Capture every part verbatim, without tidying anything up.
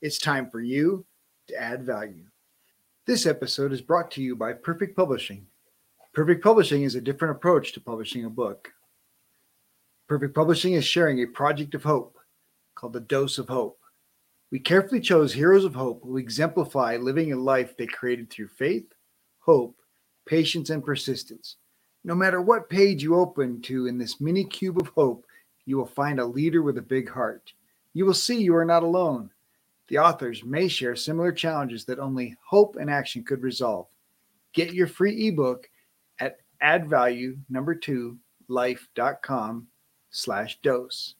It's time for you to add value. This episode is brought to you by Perfect Publishing. Perfect Publishing is a different approach to publishing a book. Perfect Publishing is sharing a project of hope called the Dose of Hope. We carefully chose heroes of hope who exemplify living a life they created through faith, hope, patience, and persistence. No matter what page you open to in this mini cube of hope, you will find a leader with a big heart. You will see you are not alone. The authors may share similar challenges that only hope and action could resolve. Get your free ebook at add value two life dot com slash dose.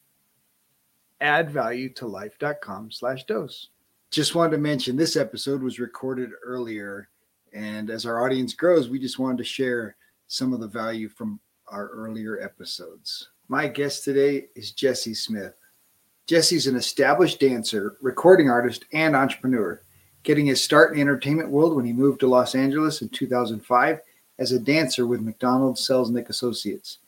add value to life dot com slash dose. Just wanted to mention this episode was recorded earlier, and as our audience grows, we just wanted to share some of the value from our earlier episodes. My guest today is Jesse Smith. Jesse's an established dancer, recording artist, and entrepreneur, getting his start in the entertainment world when he moved to Los Angeles in two thousand five as a dancer with McDonald's Selznick Associates.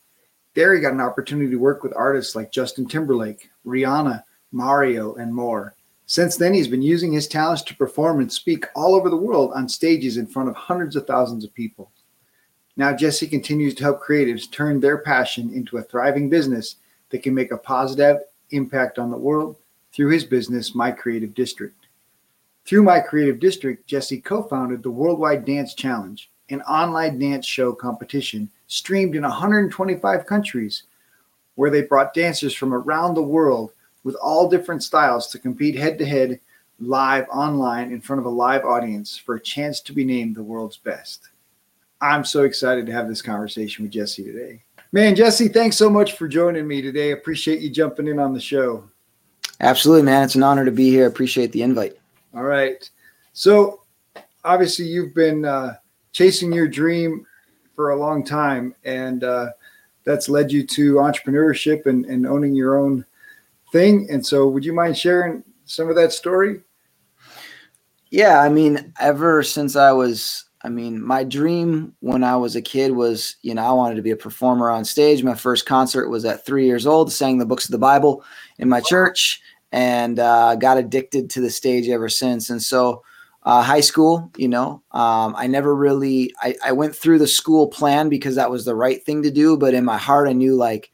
There he got an opportunity to work with artists like Justin Timberlake, Rihanna, Mario, and more. Since then, he's been using his talents to perform and speak all over the world on stages in front of hundreds of thousands of people. Now, Jesse continues to help creatives turn their passion into a thriving business that can make a positive impact on the world through his business, My Creative District. Through My Creative District, Jesse co-founded the Worldwide Dance Challenge, an online dance show competition streamed in one hundred twenty-five countries, where they brought dancers from around the world with all different styles to compete head-to-head, live, online, in front of a live audience for a chance to be named the world's best. I'm so excited to have this conversation with Jesse today. Man, Jesse, thanks so much for joining me today. Appreciate you jumping in on the show. Absolutely, man. It's an honor to be here. Appreciate the invite. All right. So obviously you've been uh, chasing your dream for a long time, and uh, that's led you to entrepreneurship and, and owning your own thing. And so would you mind sharing some of that story? Yeah, I mean, ever since I was, I mean, my dream when I was a kid was, you know, I wanted to be a performer on stage. My first concert was at three years old, sang the books of the Bible in my church, and uh, got addicted to the stage ever since. And so Uh, high school, you know, um, I never really, I, I went through the school plan because that was the right thing to do. But in my heart, I knew like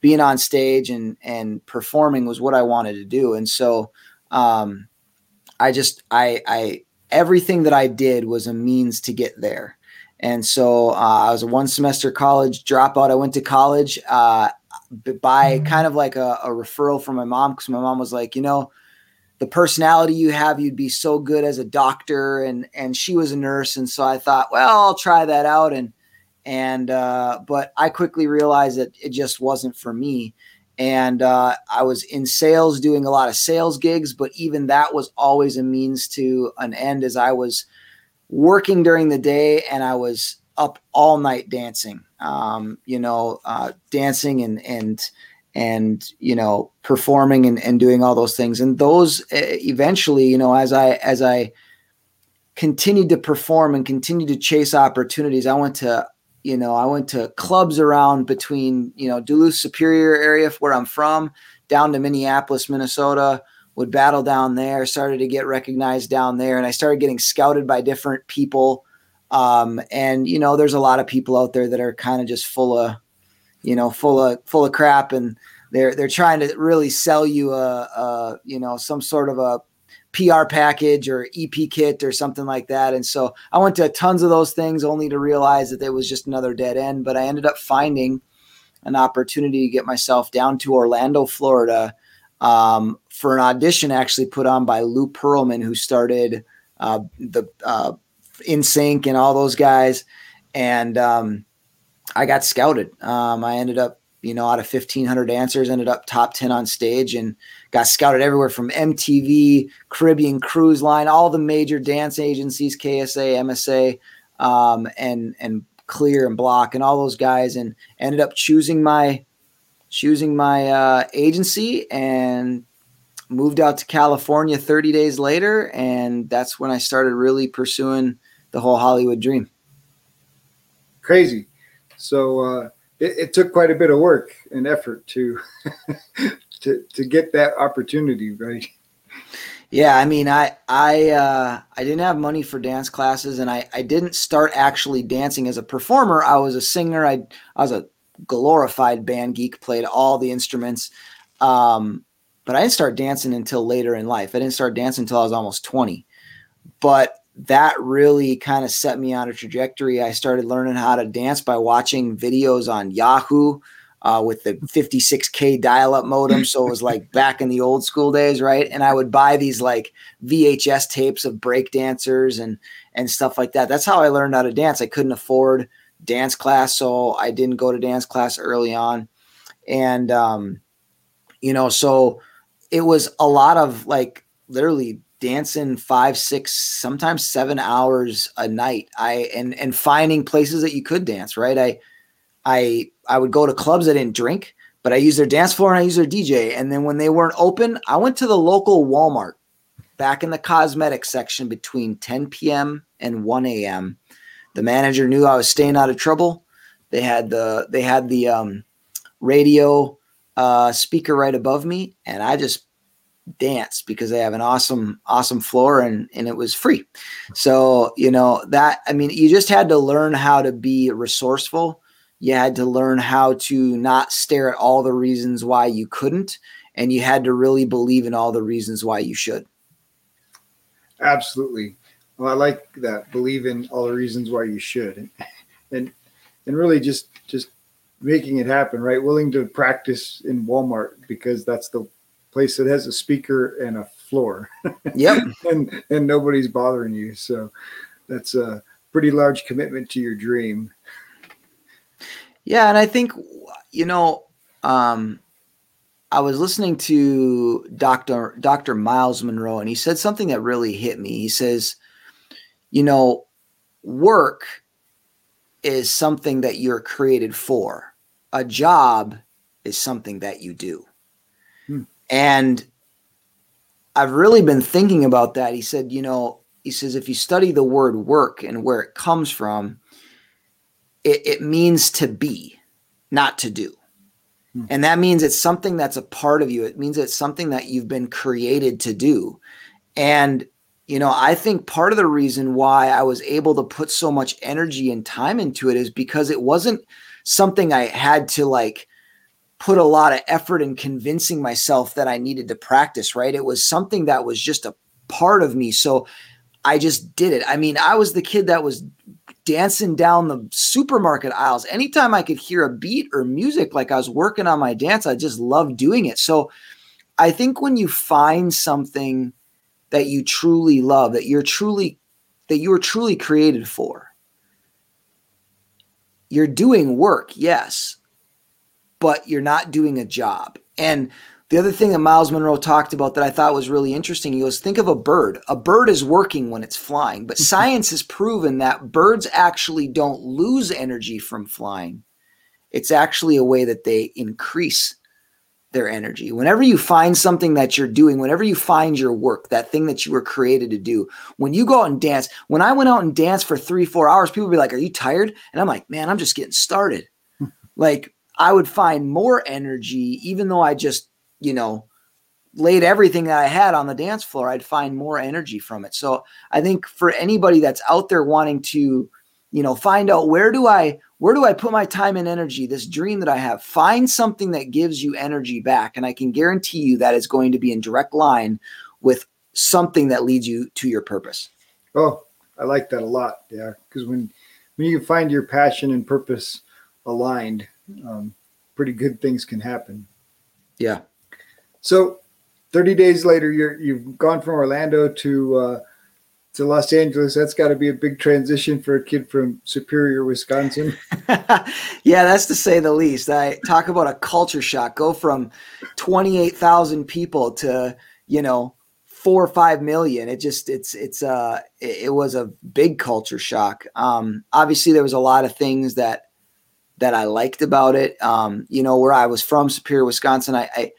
being on stage and, and performing was what I wanted to do. And so um, I just, I, I, everything that I did was a means to get there. And so uh, I was a one semester college dropout. I went to college uh, by kind of like a, a referral from my mom, because my mom was like, you know, the personality you have, you'd be so good as a doctor. And, and she was a nurse. And so I thought, well, I'll try that out. And, and, uh, but I quickly realized that it just wasn't for me. And, uh, I was in sales doing a lot of sales gigs, but even that was always a means to an end, as I was working during the day and I was up all night dancing, um, you know, uh, dancing and, and, and, you know, performing and, and doing all those things. And those eventually, you know, as I, as I continued to perform and continued to chase opportunities, I went to, you know, I went to clubs around between, you know, Duluth, Superior area, where I'm from, down to Minneapolis, Minnesota, would battle down there, started to get recognized down there. And I started getting scouted by different people. Um, and, you know, there's a lot of people out there that are kind of just full of, you know, full of, full of crap. And they're, they're trying to really sell you a, a, you know, some sort of a P R package or E P kit or something like that. And so I went to tons of those things only to realize that it was just another dead end. But I ended up finding an opportunity to get myself down to Orlando, Florida, um, for an audition actually put on by Lou Perlman, who started, uh, the, uh, N Sync and all those guys. And, um, I got scouted. Um, I ended up, you know, out of fifteen hundred dancers, ended up top ten on stage and got scouted everywhere from M T V, Caribbean Cruise Line, all the major dance agencies, K S A, M S A, um, and and Clear and Block and all those guys, and ended up choosing my choosing my uh, agency and moved out to California thirty days later. And that's when I started really pursuing the whole Hollywood dream. Crazy. So uh, it, it took quite a bit of work and effort to to to get that opportunity, right? Yeah, I mean, I I uh, I didn't have money for dance classes, and I, I didn't start actually dancing as a performer. I was a singer. I I was a glorified band geek, played all the instruments, um, but I didn't start dancing until later in life. I didn't start dancing until I was almost twenty, but that really kind of set me on a trajectory. I started learning how to dance by watching videos on Yahoo uh, with the fifty-six K dial-up modem. So it was like back in the old school days, right? And I would buy these like V H S tapes of break dancers and and stuff like that. That's how I learned how to dance. I couldn't afford dance class, so I didn't go to dance class early on. And, um, you know, so it was a lot of like literally dancing five, six, sometimes seven hours a night. I, and, and finding places that you could dance, right? I, I, I would go to clubs that didn't drink, but I used their dance floor and I used their D J. And then when they weren't open, I went to the local Walmart back in the cosmetic section between ten P M and one A M. The manager knew I was staying out of trouble. They had the, they had the, um, radio, uh, speaker right above me. And I just dance because they have an awesome, awesome floor, and, and it was free. So, you know, that, I mean, you just had to learn how to be resourceful. You had to learn how to not stare at all the reasons why you couldn't. And you had to really believe in all the reasons why you should. Absolutely. Well, I like that. Believe in all the reasons why you should, and, and, and really just, just making it happen, right? Willing to practice in Walmart because that's the place that has a speaker and a floor. Yep. and and nobody's bothering you. So that's a pretty large commitment to your dream. Yeah. And I think, you know, um, I was listening to Doctor Doctor Miles Monroe, and he said something that really hit me. He says, you know, work is something that you're created for. A job is something that you do. And I've really been thinking about that. He said, you know, he says, if you study the word work and where it comes from, it, it means to be, not to do. Mm-hmm. And that means it's something that's a part of you. It means it's something that you've been created to do. And, you know, I think part of the reason why I was able to put so much energy and time into it is because it wasn't something I had to like, put a lot of effort in convincing myself that I needed to practice, right? It was something that was just a part of me. So I just did it. I mean, I was the kid that was dancing down the supermarket aisles. Anytime I could hear a beat or music, like I was working on my dance, I just loved doing it. So I think when you find something that you truly love, that you're truly, that you were truly created for, you're doing work, yes, but you're not doing a job. And the other thing that Miles Monroe talked about that I thought was really interesting, he goes, think of a bird. A bird is working when it's flying, but science has proven that birds actually don't lose energy from flying. It's actually a way that they increase their energy. Whenever you find something that you're doing, whenever you find your work, that thing that you were created to do, when you go out and dance, when I went out and danced for three, four hours, people would be like, are you tired? And I'm like, man, I'm just getting started. Like, I would find more energy, even though I just, you know, laid everything that I had on the dance floor, I'd find more energy from it. So I think for anybody that's out there wanting to, you know, find out where do I, where do I put my time and energy, this dream that I have, find something that gives you energy back. And I can guarantee you that it's going to be in direct line with something that leads you to your purpose. Oh, I like that a lot. Yeah. Cause when, when you find your passion and purpose aligned, Um, pretty good things can happen. Yeah. So thirty days later, you're, you've gone from Orlando to uh, to Los Angeles, that's got to be a big transition for a kid from Superior, Wisconsin. Yeah, that's to say the least. I talk about a culture shock. Go from twenty-eight thousand people to, you know, four or five million. It just, it's, it's, uh, it, it was a big culture shock. Um, obviously there was a lot of things that, that I liked about it. Um, you know, where I was from, Superior, Wisconsin, I, I,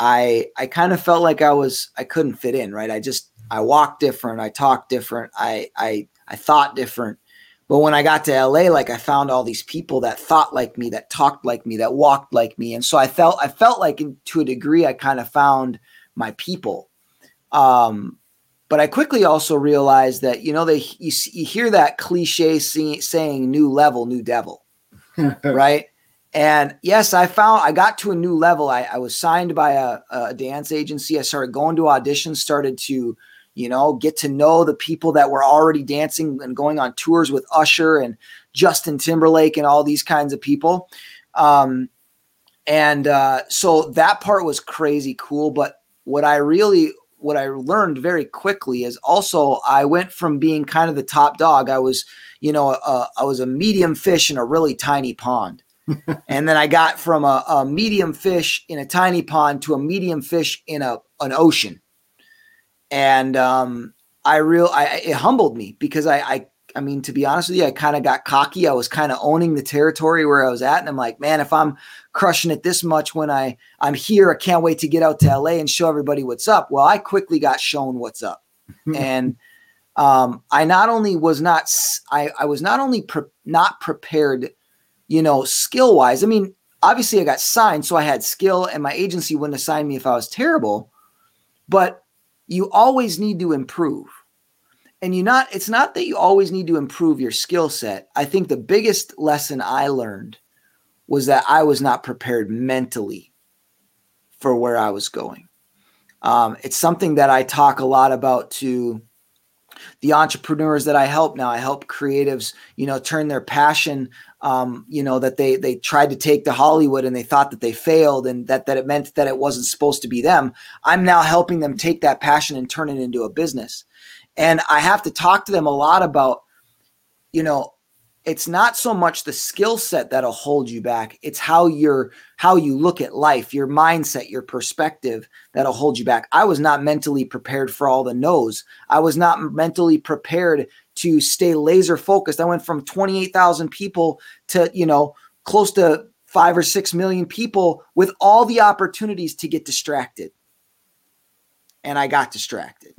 I, I kind of felt like I was, I couldn't fit in, right? I just, I walked different. I talked different. I, I, I thought different. But when I got to L A, like I found all these people that thought like me, that talked like me, that walked like me. And so I felt, I felt like in, to a degree, I kind of found my people. Um, but I quickly also realized that, you know, they, you, you hear that cliche say, saying new level, new devil, right? And yes, I found, I got to a new level. I, I was signed by a, a dance agency. I started going to auditions, started to, you know, get to know the people that were already dancing and going on tours with Usher and Justin Timberlake and all these kinds of people. Um, and uh, so that part was crazy cool. But what I really, what I learned very quickly is also I went from being kind of the top dog. I was, you know, uh, I was a medium fish in a really tiny pond. And then I got from a, a medium fish in a tiny pond to a medium fish in a an ocean, and um, I real I it humbled me because I I I mean to be honest with you, I kind of got cocky. I was kind of owning the territory where I was at, and I'm like, man, if I'm crushing it this much when I I'm here, I can't wait to get out to L A and show everybody what's up. Well, I quickly got shown what's up, and um, I not only was not I I was not only pre- not prepared. You know, skill wise. I mean, obviously I got signed, so I had skill and my agency wouldn't assign me if I was terrible, but you always need to improve. And you not, it's not that you always need to improve your skill set. I think the biggest lesson I learned was that I was not prepared mentally for where I was going. Um, it's something that I talk a lot about to the entrepreneurs that I help now. I help creatives, you know, turn their passion, um, you know, that they, they tried to take to Hollywood and they thought that they failed and that, that it meant that it wasn't supposed to be them. I'm now helping them take that passion and turn it into a business. And I have to talk to them a lot about, you know, it's not so much the skill set that'll hold you back. It's how you're, how you look at life, your mindset, your perspective that'll hold you back. I was not mentally prepared for all the no's. I was not mentally prepared to stay laser focused. I went from twenty-eight thousand people to, you know, close to five or six million people with all the opportunities to get distracted. And I got distracted.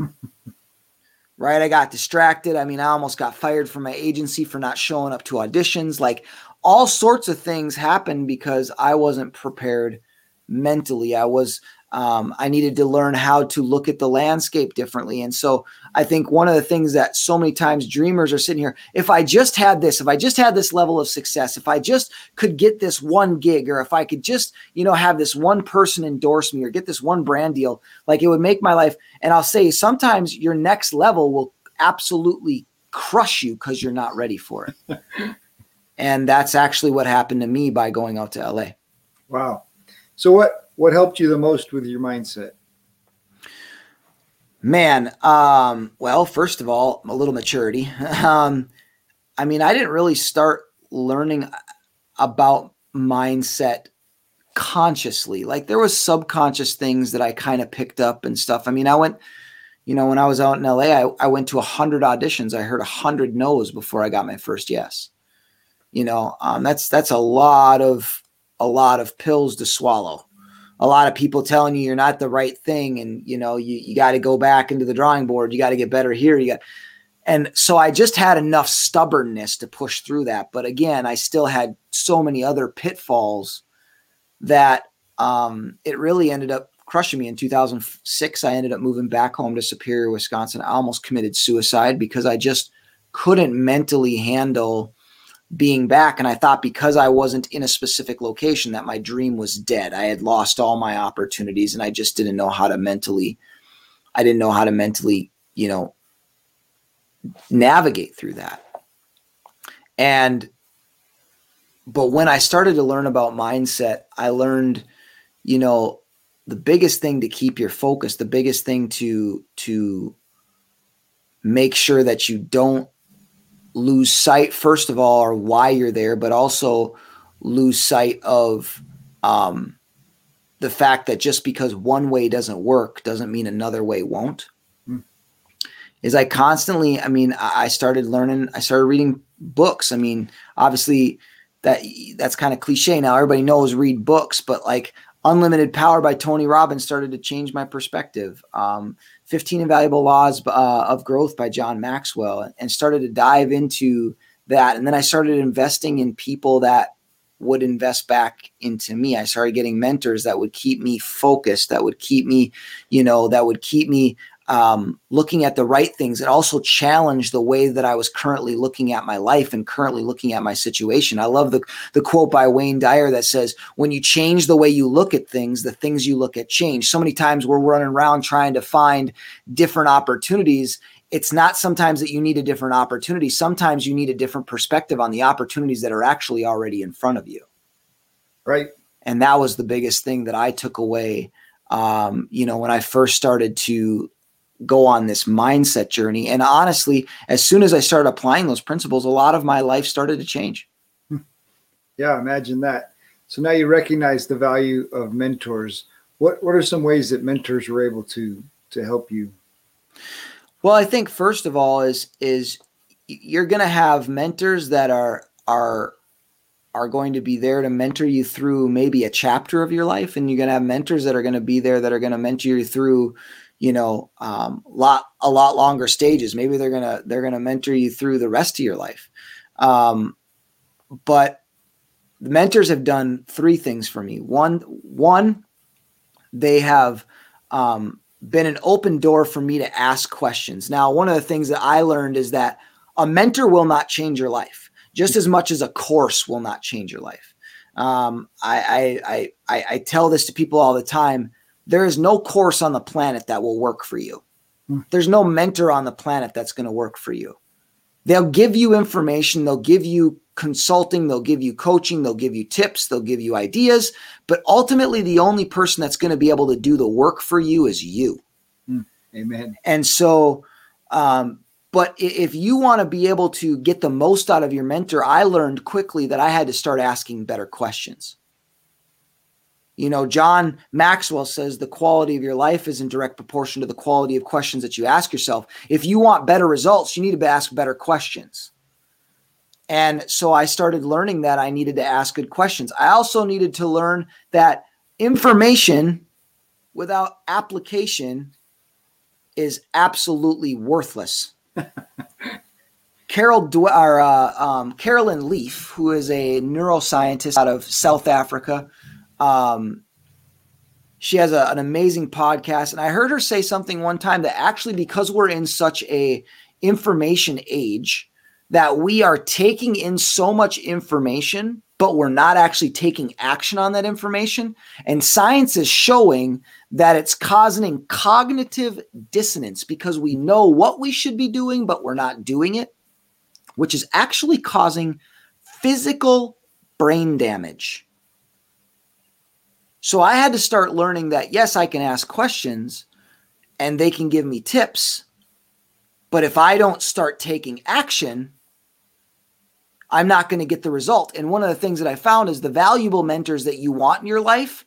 Right. I got distracted. I mean, I almost got fired from my agency for not showing up to auditions. Like all sorts of things happened because I wasn't prepared mentally. I was, um, I needed to learn how to look at the landscape differently. And so I think one of the things that so many times dreamers are sitting here, if I just had this, if I just had this level of success, if I just could get this one gig, or if I could just, you know, have this one person endorse me or get this one brand deal, like it would make my life. And I'll say sometimes your next level will absolutely crush you because you're not ready for it. And that's actually what happened to me by going out to L A. Wow. So what, what helped you the most with your mindset? Man, um, well, first of all, a little maturity. um, I mean, I didn't really start learning about mindset consciously. Like there was subconscious things that I kind of picked up and stuff. I mean, I went, you know, when I was out in L A, I, I went to a hundred auditions. I heard a hundred no's before I got my first yes. You know, um, that's, that's a lot of, a lot of pills to swallow, a lot of people telling you you're not the right thing. And you know, you, you got to go back into the drawing board. You got to get better here. You got, and so I just had enough stubbornness to push through that. But again, I still had so many other pitfalls that, um, it really ended up crushing me. In two thousand six, I ended up moving back home to Superior, Wisconsin. I almost committed suicide because I just couldn't mentally handle being back. And I thought because I wasn't in a specific location that my dream was dead. I had lost all my opportunities and I just didn't know how to mentally, I didn't know how to mentally, you know, navigate through that. And, but when I started to learn about mindset, I learned, you know, the biggest thing to keep your focus, the biggest thing to, to make sure that you don't lose sight, first of all, or why you're there, but also lose sight of um, the fact that just because one way doesn't work doesn't mean another way won't. Mm. Is I constantly, I mean, I started learning, I started reading books. I mean, obviously that that's kind of cliche now. Everybody knows read books, but like Unlimited Power by Tony Robbins started to change my perspective. Um, fifteen Invaluable Laws uh, of Growth by John Maxwell, and started to dive into that. And then I started investing in people that would invest back into me. I started getting mentors that would keep me focused, that would keep me, you know, that would keep me um, looking at the right things, and also challenge the way that I was currently looking at my life and currently looking at my situation. I love the, the quote by Wayne Dyer that says, when you change the way you look at things, the things you look at change. So many times we're running around trying to find different opportunities. It's not sometimes that you need a different opportunity. Sometimes you need a different perspective on the opportunities that are actually already in front of you. Right. And that was the biggest thing that I took away. Um, you know, when I first started to go on this mindset journey. And honestly, as soon as I started applying those principles, a lot of my life started to change. Yeah, imagine that. So now you recognize the value of mentors. What what are some ways that mentors were able to to help you? Well, I think first of all is is you're going to have mentors that are are are going to be there to mentor you through maybe a chapter of your life, and you're going to have mentors that are going to be there that are going to mentor you through, you know, um, lot, a lot longer stages. Maybe they're going to, they're going to mentor you through the rest of your life. Um, but the mentors have done three things for me. One, one, they have, um, been an open door for me to ask questions. Now, one of the things that I learned is that a mentor will not change your life just as much as a course will not change your life. Um, I, I, I, I tell this to people all the time. There is no course on the planet that will work for you. There's no mentor on the planet that's going to work for you. They'll give you information. They'll give you consulting. They'll give you coaching. They'll give you tips. They'll give you ideas. But ultimately, the only person that's going to be able to do the work for you is you. Amen. And so, um, but if you want to be able to get the most out of your mentor, I learned quickly that I had to start asking better questions. You know, John Maxwell says the quality of your life is in direct proportion to the quality of questions that you ask yourself. If you want better results, you need to ask better questions. And so I started learning that I needed to ask good questions. I also needed to learn that information without application is absolutely worthless. Carol, or, uh, um, Carolyn Leaf, who is a neuroscientist out of South Africa, Um, she has a, an amazing podcast, and I heard her say something one time that actually, because we're in such a information age, that we are taking in so much information, but we're not actually taking action on that information. And science is showing that it's causing cognitive dissonance because we know what we should be doing, but we're not doing it, which is actually causing physical brain damage. So I had to start learning that, yes, I can ask questions and they can give me tips, but if I don't start taking action, I'm not going to get the result. And one of the things that I found is the valuable mentors that you want in your life,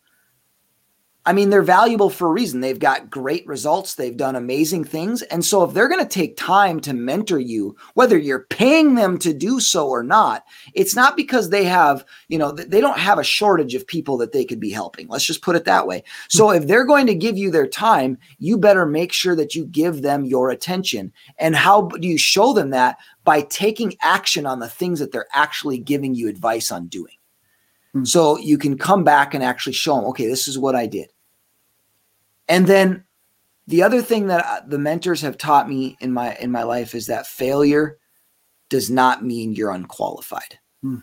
I mean, they're valuable for a reason. They've got great results. They've done amazing things. And so if they're going to take time to mentor you, whether you're paying them to do so or not, it's not because they have, you know, they don't have a shortage of people that they could be helping. Let's just put it that way. So if they're going to give you their time, you better make sure that you give them your attention. And how do you show them that? By taking action on the things that they're actually giving you advice on doing. So you can come back and actually show them, okay, this is what I did. And then the other thing that the mentors have taught me in my in my life is that failure does not mean you're unqualified. Hmm.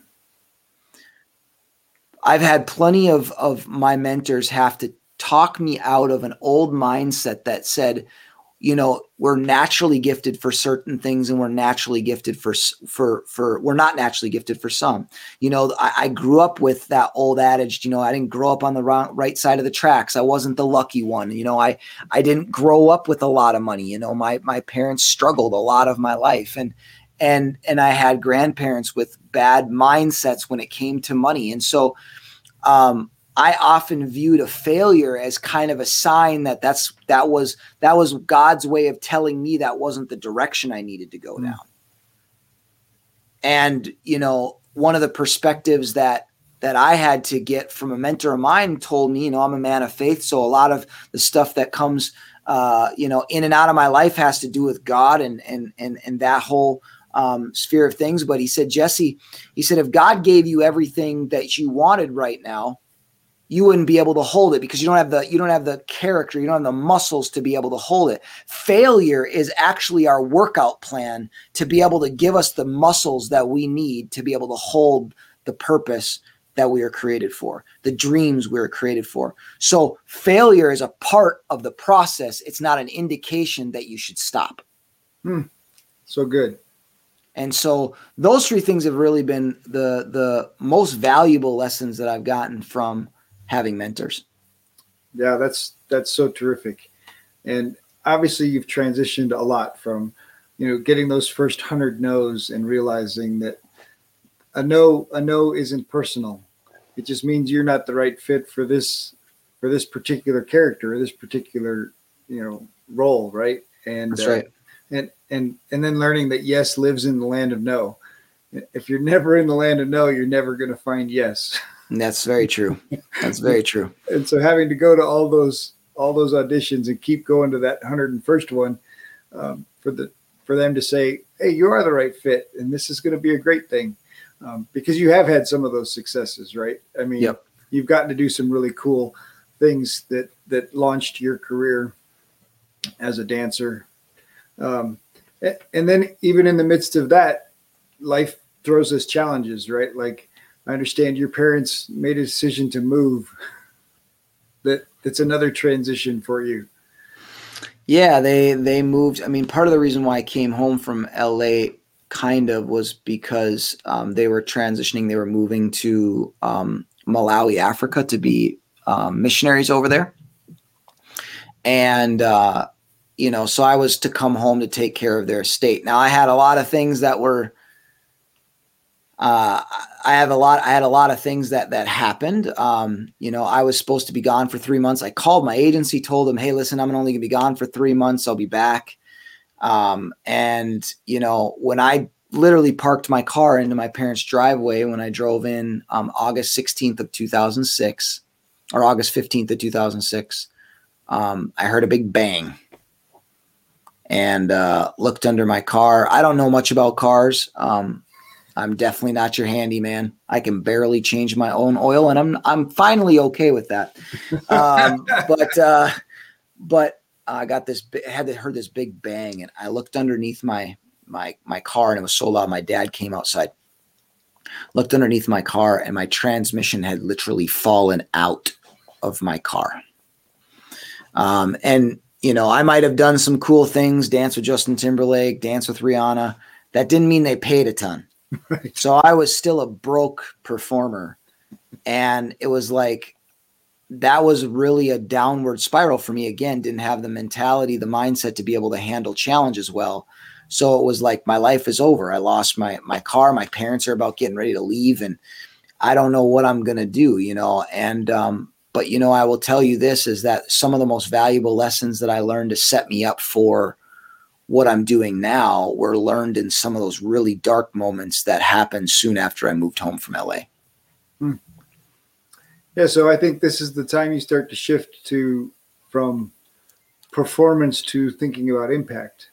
I've had plenty of, of my mentors have to talk me out of an old mindset that said, you know, we're naturally gifted for certain things and we're naturally gifted for, for, for, we're not naturally gifted for some. You know, I, I grew up with that old adage, you know, I didn't grow up on the wrong, right side of the tracks. I wasn't the lucky one. You know, I, I didn't grow up with a lot of money. You know, my, my parents struggled a lot of my life, and, and, and I had grandparents with bad mindsets when it came to money. And so, um, I often viewed a failure as kind of a sign that that's, that was, that was God's way of telling me that wasn't the direction I needed to go mm. down. And, you know, one of the perspectives that, that I had to get from a mentor of mine told me, you know, I'm a man of faith. So a lot of the stuff that comes, uh, you know, in and out of my life has to do with God and, and, and, and that whole um, sphere of things. But he said, Jesse, he said, if God gave you everything that you wanted right now, you wouldn't be able to hold it because you don't have the, you don't have the character, you don't have the muscles to be able to hold it. Failure is actually our workout plan to be able to give us the muscles that we need to be able to hold the purpose that we are created for, the dreams we are created for. So failure is a part of the process. It's not an indication that you should stop. Hmm. So good. And so those three things have really been the, the most valuable lessons that I've gotten from having mentors. Yeah, that's, that's so terrific. And obviously you've transitioned a lot from, you know, getting those first hundred no's and realizing that a no, a no isn't personal. It just means you're not the right fit for this, for this particular character or this particular, you know, role. Right. And, that's right. Uh, and, and, and then learning that yes lives in the land of no. If you're never in the land of no, you're never going to find yes. And that's very true. That's very true. And so having to go to all those all those auditions and keep going to that one hundred first one um, for the for them to say, hey, you are the right fit, and this is going to be a great thing, um, because you have had some of those successes, right? I mean, yep. You've gotten to do some really cool things that that launched your career as a dancer, um, and then even in the midst of that, life throws us challenges, right? Like, I understand your parents made a decision to move. That that's another transition for you. Yeah, they they moved. I mean, part of the reason why I came home from L A kind of was because um, they were transitioning. They were moving to um, Malawi, Africa, to be um, missionaries over there. And, uh, you know, so I was to come home to take care of their estate. Now, I had a lot of things that were Uh, I have a lot, I had a lot of things that, that happened. Um, you know, I was supposed to be gone for three months. I called my agency, told them, hey, listen, I'm only gonna be gone for three months. I'll be back. Um, and you know, when I literally parked my car into my parents' driveway, when I drove in, um, August sixteenth of two thousand six or August fifteenth of two thousand six, um, I heard a big bang and, uh, looked under my car. I don't know much about cars. Um, I'm definitely not your handyman. I can barely change my own oil, and I'm I'm finally okay with that. Um, but uh, but I got this had heard this big bang, and I looked underneath my my my car, and it was so loud. My dad came outside, looked underneath my car, and my transmission had literally fallen out of my car. Um, and you know, I might have done some cool things: dance with Justin Timberlake, dance with Rihanna. That didn't mean they paid a ton. Right. So I was still a broke performer, and it was like, that was really a downward spiral for me. Again, didn't have the mentality, the mindset to be able to handle challenges well. So it was like, my life is over. I lost my, my car. My parents are about getting ready to leave, and I don't know what I'm going to do, you know? And, um, but you know, I will tell you this is that some of the most valuable lessons that I learned to set me up for what I'm doing now were learned in some of those really dark moments that happened soon after I moved home from L A. Hmm. Yeah. So I think this is the time you start to shift to from performance to thinking about impact.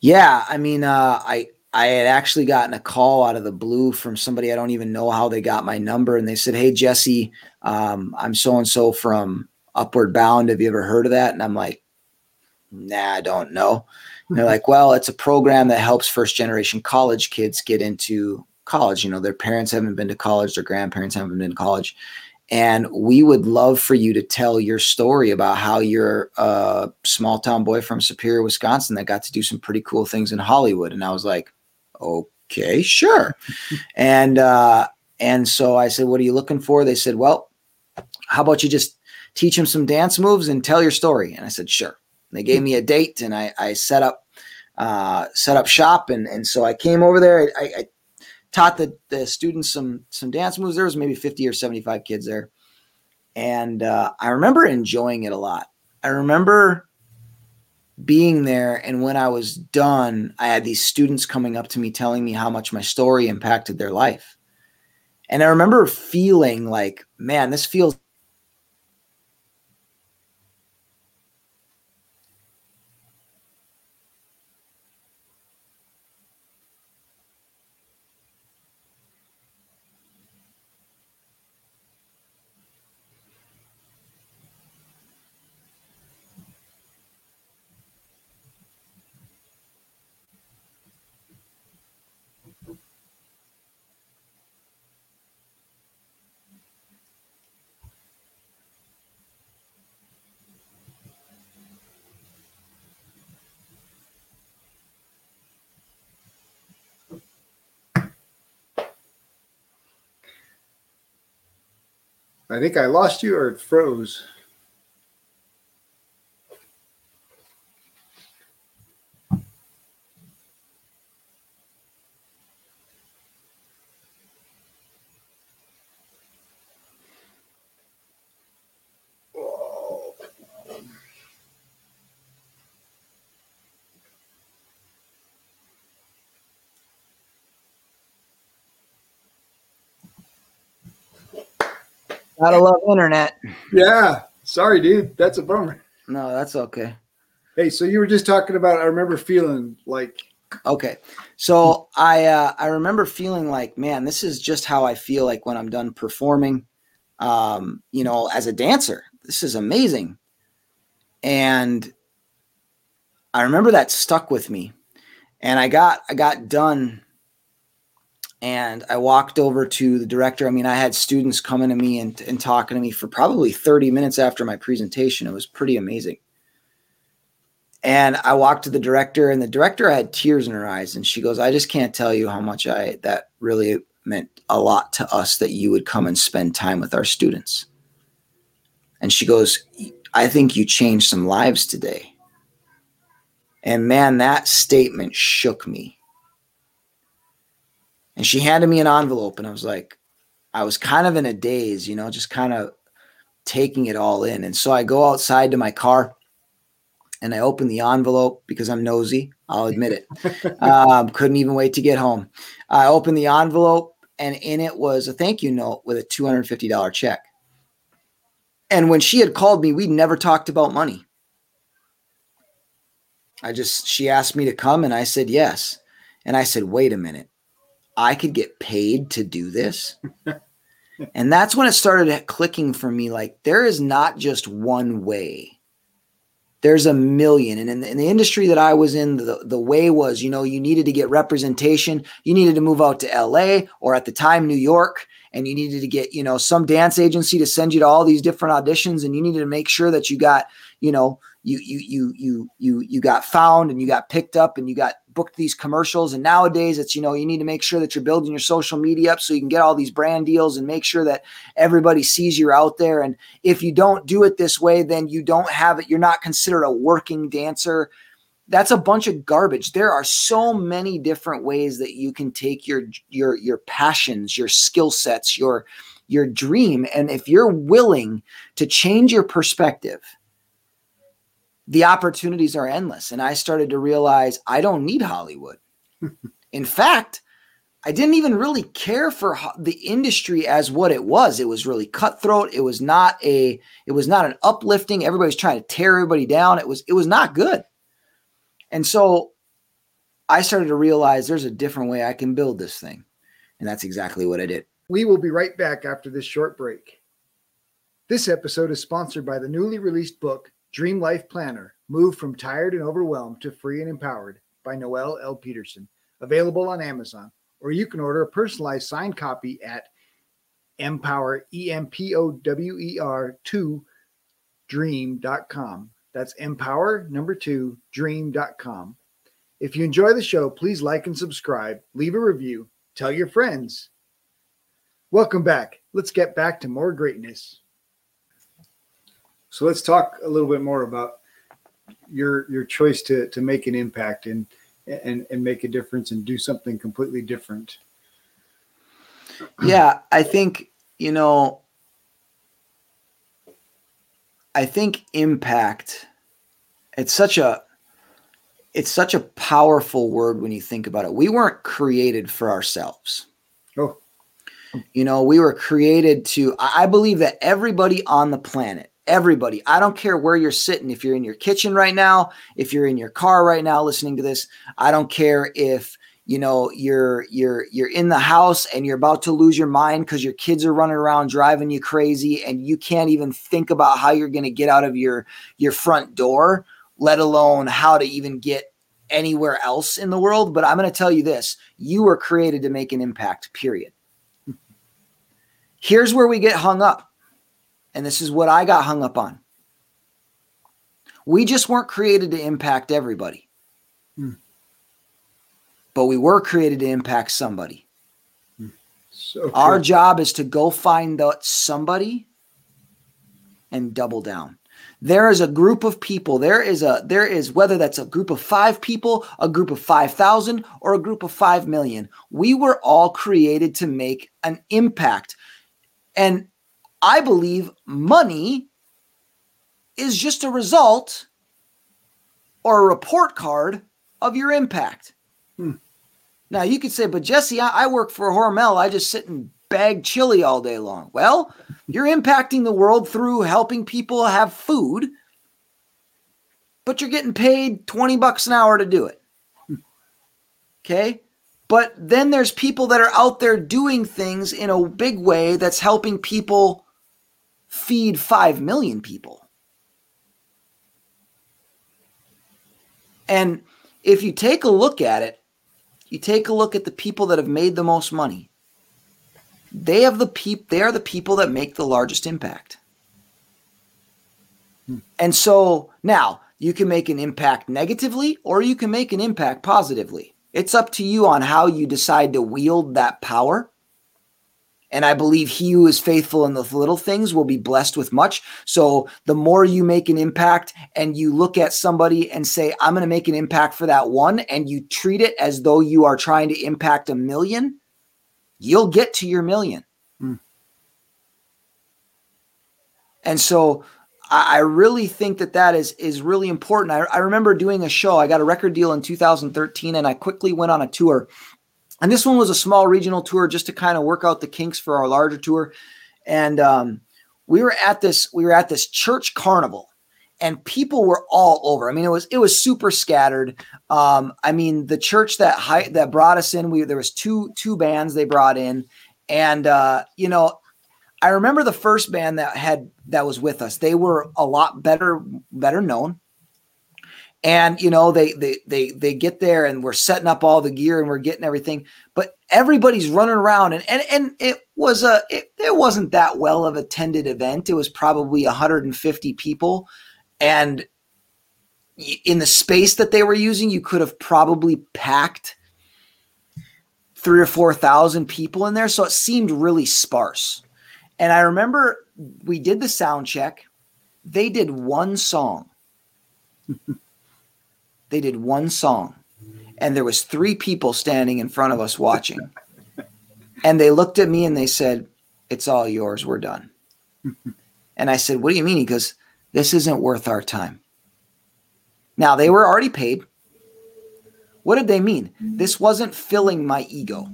Yeah. I mean, uh, I, I had actually gotten a call out of the blue from somebody. I don't even know how they got my number. And they said, hey, Jesse, um, I'm so-and-so from Upward Bound. Have you ever heard of that? And I'm like, nah, I don't know. And they're like, well, it's a program that helps first generation college kids get into college. You know, their parents haven't been to college, their grandparents haven't been to college. And we would love for you to tell your story about how you're a small town boy from Superior, Wisconsin that got to do some pretty cool things in Hollywood. And I was like, okay, sure. and, uh, and so I said, what are you looking for? They said, well, how about you just teach them some dance moves and tell your story? And I said, sure. And they gave me a date, and I, I set up, uh, set up shop. And, and so I came over there. I, I taught the, the students some, some dance moves. There was maybe fifty or seventy-five kids there. And, uh, I remember enjoying it a lot. I remember being there. And when I was done, I had these students coming up to me, telling me how much my story impacted their life. And I remember feeling like, man, this feels I think I lost you, or it froze. Whoa. Gotta love internet. Yeah. Sorry, dude. That's a bummer. No, that's okay. Hey, so you were just talking about, I remember feeling like. Okay. So I, uh, I remember feeling like, man, this is just how I feel like when I'm done performing, um, you know, as a dancer. This is amazing. And I remember that stuck with me, and I got, I got done. And I walked over to the director. I mean, I had students coming to me and, and talking to me for probably thirty minutes after my presentation. It was pretty amazing. And I walked to the director, and the director had tears in her eyes. And she goes, I just can't tell you how much I, that really meant a lot to us that you would come and spend time with our students. And she goes, I think you changed some lives today. And man, that statement shook me. And she handed me an envelope, and I was like, I was kind of in a daze, you know, just kind of taking it all in. And so I go outside to my car, and I open the envelope because I'm nosy. I'll admit it. um, couldn't even wait to get home. I opened the envelope, and in it was a thank you note with a two hundred fifty dollars check. And when she had called me, we'd never talked about money. I just, she asked me to come, and I said, yes. And I said, wait a minute. I could get paid to do this. And that's when it started clicking for me. Like, there is not just one way. There's a million. And in the, in the industry that I was in, the, the way was, you know, you needed to get representation. You needed to move out to L A, or at the time, New York. And you needed to get, you know, some dance agency to send you to all these different auditions. And you needed to make sure that you got, you know, you, you, you, you, you, you got found, and you got picked up, and you got booked these commercials. And nowadays it's, you know, you need to make sure that you're building your social media up so you can get all these brand deals and make sure that everybody sees you're out there. And if you don't do it this way, then you don't have it. You're not considered a working dancer. That's a bunch of garbage. There are so many different ways that you can take your, your, your passions, your skill sets, your, your dream. And if you're willing to change your perspective, the opportunities are endless. And I started to realize I don't need Hollywood. In fact, I didn't even really care for the industry as what it was. It was really cutthroat. It was not a, it was not an uplifting. Everybody's trying to tear everybody down. It was, it was not good. And so I started to realize there's a different way I can build this thing. And that's exactly what I did. We will be right back after this short break. This episode is sponsored by the newly released book, Dream Life Planner, Move from Tired and Overwhelmed to Free and Empowered by Noelle L. Peterson, available on Amazon, or you can order a personalized signed copy at empower, E M P O W E R, to dream dot com. That's empower, number two, dream dot com. If you enjoy the show, please like and subscribe, leave a review, tell your friends. Welcome back. Let's get back to more greatness. So let's talk a little bit more about your your choice to to make an impact and and and make a difference and do something completely different. Yeah, I think, you know, I think impact, it's such a it's such a powerful word when you think about it. We weren't created for ourselves. Oh. You know, we were created to, I believe that everybody on the planet, everybody, I don't care where you're sitting, if you're in your kitchen right now, if you're in your car right now listening to this, I don't care if, you know, you're you're you're in the house and you're about to lose your mind because your kids are running around driving you crazy and you can't even think about how you're going to get out of your your front door, let alone how to even get anywhere else in the world. But I'm going to tell you this, you were created to make an impact, period. Here's where we get hung up. And this is what I got hung up on. We just weren't created to impact everybody. Mm. But we were created to impact somebody. So our cool. job is to go find out somebody and double down. There is a group of people. There is a, there is, whether that's a group of five people, a group of five thousand, or a group of five million, we were all created to make an impact. And I believe money is just a result or a report card of your impact. Hmm. Now you could say, but Jesse, I, I work for Hormel. I just sit and bag chili all day long. Well, you're impacting the world through helping people have food, but you're getting paid twenty bucks an hour to do it. Okay. But then there's people that are out there doing things in a big way that's helping people feed five million people. And if you take a look at it, you take a look at the people that have made the most money. They have the peop- They are the people that make the largest impact. Hmm. And so now you can make an impact negatively or you can make an impact positively. It's up to you on how you decide to wield that power. And I believe he who is faithful in the little things will be blessed with much. So the more you make an impact and you look at somebody and say, I'm going to make an impact for that one, and you treat it as though you are trying to impact a million, you'll get to your million. Mm. And so I, I really think that that is, is really important. I, I remember doing a show. I got a record deal in two thousand thirteen and I quickly went on a tour. And this one was a small regional tour just to kind of work out the kinks for our larger tour. And um, we were at this, we were at this church carnival. And people were all over. I mean, it was it was super scattered. Um, I mean, the church that hi- that brought us in, we there was two two bands they brought in, and uh, you know, I remember the first band that had that was with us. They were a lot better better known, and you know, they they they they get there and we're setting up all the gear and we're getting everything, but everybody's running around and and and it was a it, it wasn't that well of attended event. It was probably one hundred fifty people. And in the space that they were using, you could have probably packed three or four thousand people in there. So it seemed really sparse. And I remember we did the sound check. They did one song. They did one song. And there was three people standing in front of us watching. And they looked at me and they said, it's all yours. We're done. And I said, what do you mean? He goes, this isn't worth our time. Now, they were already paid. What did they mean? This wasn't filling my ego.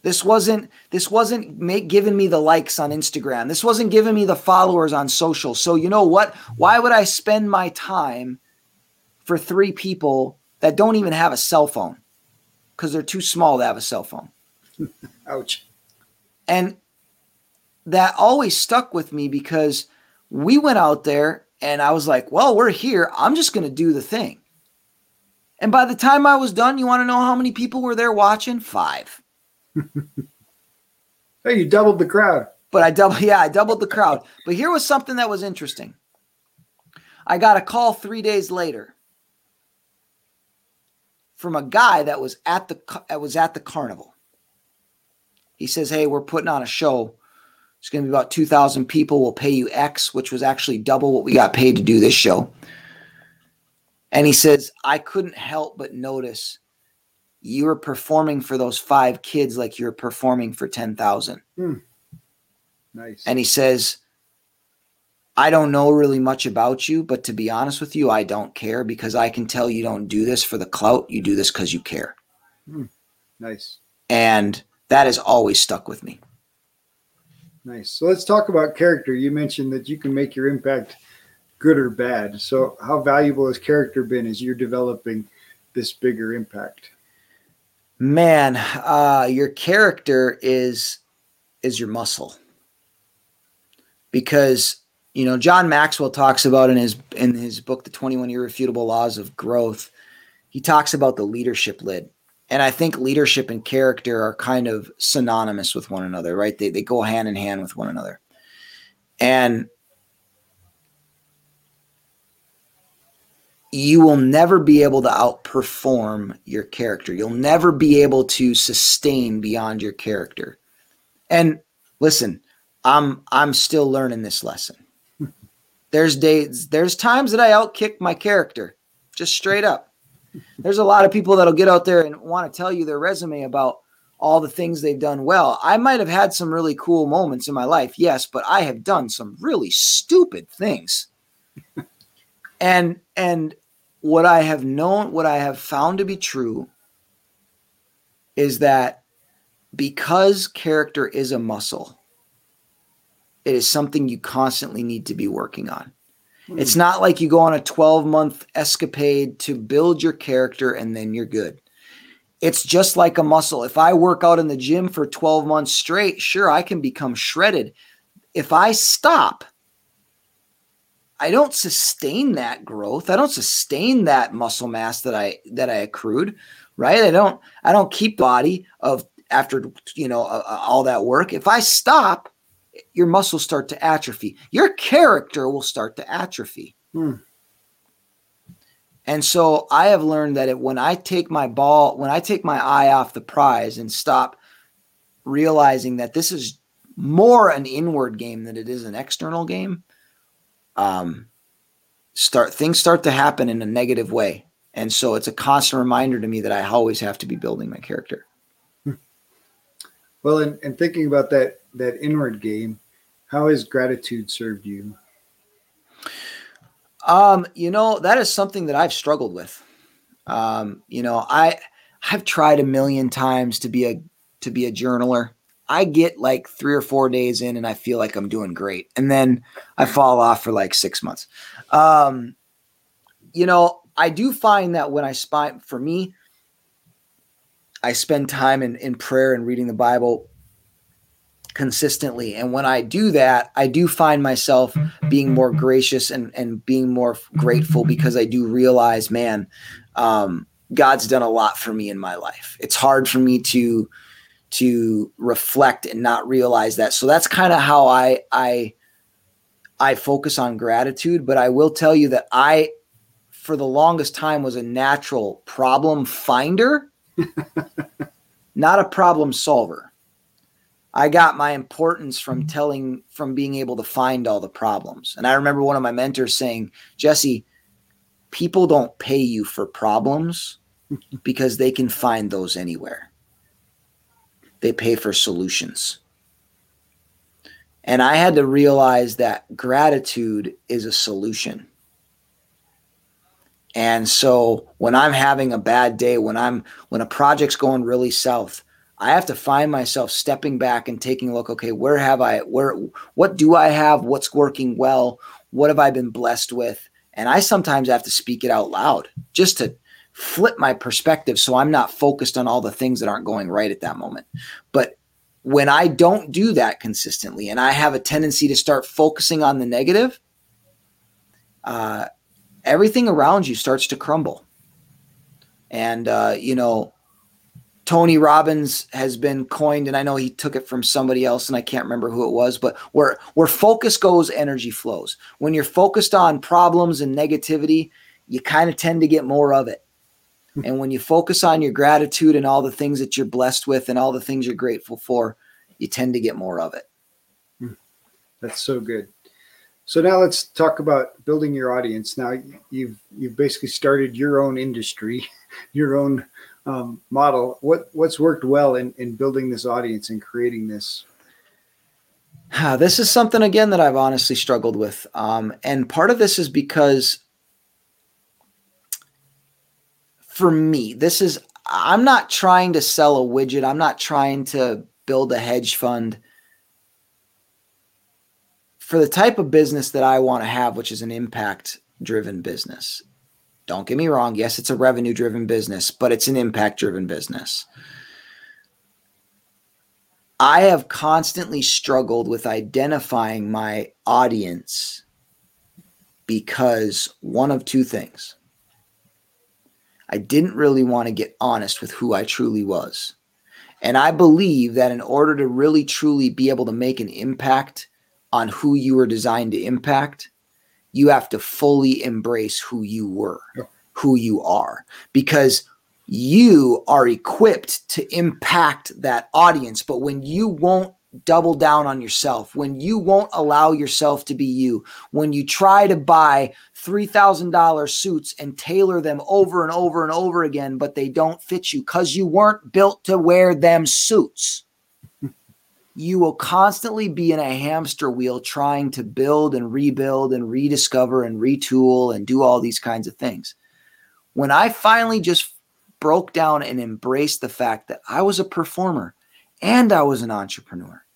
This wasn't this wasn't make, giving me the likes on Instagram. This wasn't giving me the followers on social. So you know what? Why would I spend my time for three people that don't even have a cell phone? Because they're too small to have a cell phone. Ouch. And that always stuck with me because we went out there and I was like, well, we're here. I'm just going to do the thing. And by the time I was done, you want to know how many people were there watching? Five. Hey, you doubled the crowd. But I doubled, yeah, I doubled the crowd. But here was something that was interesting. I got a call three days later from a guy that was at the that was at the carnival. He says, "Hey, we're putting on a show. It's going to be about two thousand people. We'll pay you X," which was actually double what we got paid to do this show. And he says, "I couldn't help but notice you were performing for those five kids like you're performing for ten thousand. Mm. Nice. And he says, "I don't know really much about you, but to be honest with you, I don't care, because I can tell you don't do this for the clout. You do this because you care." Mm. Nice. And that has always stuck with me. Nice. So let's talk about character. You mentioned that you can make your impact good or bad. So how valuable has character been as you're developing this bigger impact? Man, uh, your character is is your muscle. Because, you know, John Maxwell talks about in his in his book, The twenty-one Irrefutable Laws of Growth, he talks about the leadership lid. And I think leadership and character are kind of synonymous with one another, right? They, they go hand in hand with one another. And you will never be able to outperform your character. You'll never be able to sustain beyond your character. And listen, I'm I'm still learning this lesson. There's days, there's times that I outkick my character, just straight up. There's a lot of people that'll get out there and want to tell you their resume about all the things they've done well. I might have had some really cool moments in my life, yes, but I have done some really stupid things. And and what I have known, what I have found to be true is that because character is a muscle, it is something you constantly need to be working on. It's not like you go on a twelve-month escapade to build your character and then you're good. It's just like a muscle. If I work out in the gym for twelve months straight, sure, I can become shredded. If I stop, I don't sustain that growth. I don't sustain that muscle mass that I that I accrued, right? I don't I don't keep body of after, you know, uh, all that work. If I stop, your muscles start to atrophy. Your character will start to atrophy. Hmm. And so I have learned that it, when I take my ball, when I take my eye off the prize and stop realizing that this is more an inward game than it is an external game, um, start things start to happen in a negative way. And so it's a constant reminder to me that I always have to be building my character. Well, and, and thinking about that, that inward game, how has gratitude served you? Um, you know, that is something that I've struggled with. Um, you know, I, I've tried a million times to be a, to be a journaler. I get like three or four days in and I feel like I'm doing great. And then I fall off for like six months. Um, you know, I do find that when I spy for me, I spend time in, in prayer and reading the Bible consistently. And when I do that, I do find myself being more gracious and, and being more grateful, because I do realize, man, um, God's done a lot for me in my life. It's hard for me to, to reflect and not realize that. So that's kind of how I, I, I focus on gratitude. But I will tell you that I, for the longest time, was a natural problem finder, not a problem solver. I got my importance from telling, from being able to find all the problems. And I remember one of my mentors saying, "Jesse, people don't pay you for problems because they can find those anywhere. They pay for solutions." And I had to realize that gratitude is a solution. And so when I'm having a bad day, when I'm, when a project's going really south, I have to find myself stepping back and taking a look. Okay, where have I, where, what do I have? What's working well? What have I been blessed with? And I sometimes have to speak it out loud just to flip my perspective, so I'm not focused on all the things that aren't going right at that moment. But when I don't do that consistently and I have a tendency to start focusing on the negative, uh, everything around you starts to crumble. And, uh, you know, Tony Robbins has been coined, and I know he took it from somebody else, and I can't remember who it was, but where where focus goes, energy flows. When you're focused on problems and negativity, you kind of tend to get more of it. And when you focus on your gratitude and all the things that you're blessed with and all the things you're grateful for, you tend to get more of it. That's so good. So now let's talk about building your audience. Now you've you've basically started your own industry, your own um, model. What what's worked well in, in building this audience and creating this? This is something, again, that I've honestly struggled with. Um, and part of this is because for me, this is, I'm not trying to sell a widget. I'm not trying to build a hedge fund. For the type of business that I want to have, which is an impact-driven business, don't get me wrong. Yes, it's a revenue-driven business, but it's an impact-driven business. I have constantly struggled with identifying my audience because one of two things. I didn't really want to get honest with who I truly was. And I believe that in order to really truly be able to make an impact on who you were designed to impact, you have to fully embrace who you were, who you are, because you are equipped to impact that audience. But when you won't double down on yourself, when you won't allow yourself to be you, when you try to buy three thousand dollars suits and tailor them over and over and over again, but they don't fit you because you weren't built to wear them suits. You will constantly be in a hamster wheel trying to build and rebuild and rediscover and retool and do all these kinds of things. When I finally just broke down and embraced the fact that I was a performer and I was an entrepreneur,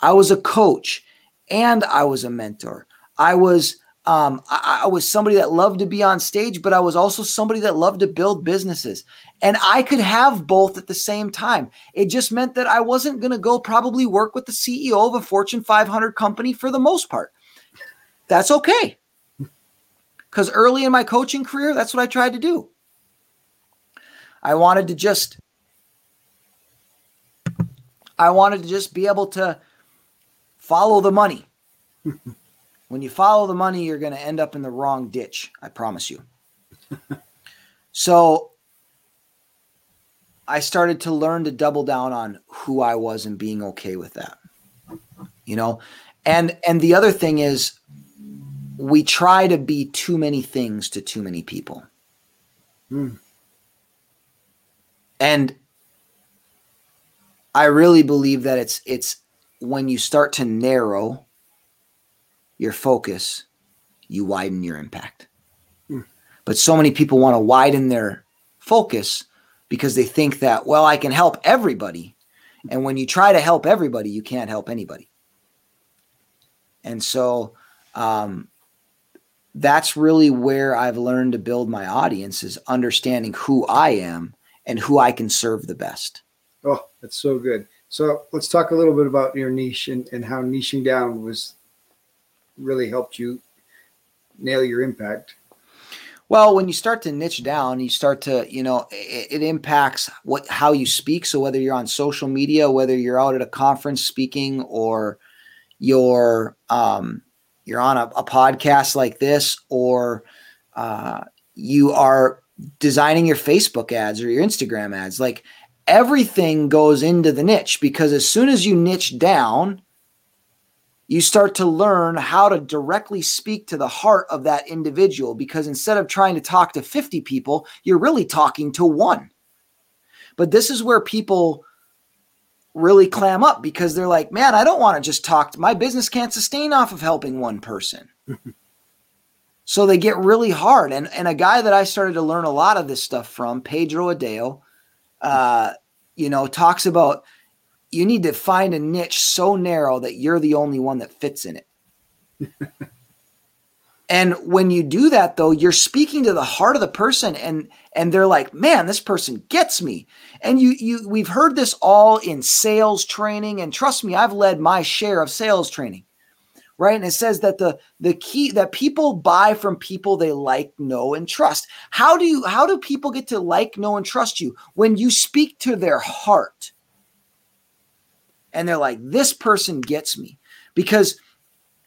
I was a coach and I was a mentor. I was, um, I, I was somebody that loved to be on stage, but I was also somebody that loved to build businesses. And I could have both at the same time. It just meant that I wasn't going to go probably work with the C E O of a Fortune five hundred company for the most part. That's okay. Because early in my coaching career, that's what I tried to do. I wanted to just, I wanted to just be able to follow the money. When you follow the money, you're going to end up in the wrong ditch. I promise you. So I started to learn to double down on who I was and being okay with that, you know? And, and the other thing is we try to be too many things to too many people. Mm. And I really believe that it's, it's when you start to narrow your focus, you widen your impact. Mm. But so many people want to widen their focus because they think that, well, I can help everybody. And when you try to help everybody, you can't help anybody. And so um, that's really where I've learned to build my audience, is understanding who I am and who I can serve the best. Oh, that's so good. So let's talk a little bit about your niche and, and how niching down was really helped you nail your impact. Well, when you start to niche down, you start to, you know, it, it impacts what, how you speak. So whether you're on social media, whether you're out at a conference speaking, or you're, um, you're on a, a podcast like this, or uh, you are designing your Facebook ads or your Instagram ads, like everything goes into the niche, because as soon as you niche down, you start to learn how to directly speak to the heart of that individual, because instead of trying to talk to fifty people, you're really talking to one. But this is where people really clam up, because they're like, man, I don't want to just talk to, my business can't sustain off of helping one person. So they get really hard. And, and a guy that I started to learn a lot of this stuff from, Pedro Adeo, uh, you know, talks about, you need to find a niche so narrow that you're the only one that fits in it. And when you do that, though, you're speaking to the heart of the person, and, and they're like, man, this person gets me. And you, you, we've heard this all in sales training. And trust me, I've led my share of sales training, right? And it says that the the key that people buy from people they like, know, and trust. How do you how do people get to like, know, and trust you? When you speak to their heart and they're like, this person gets me. Because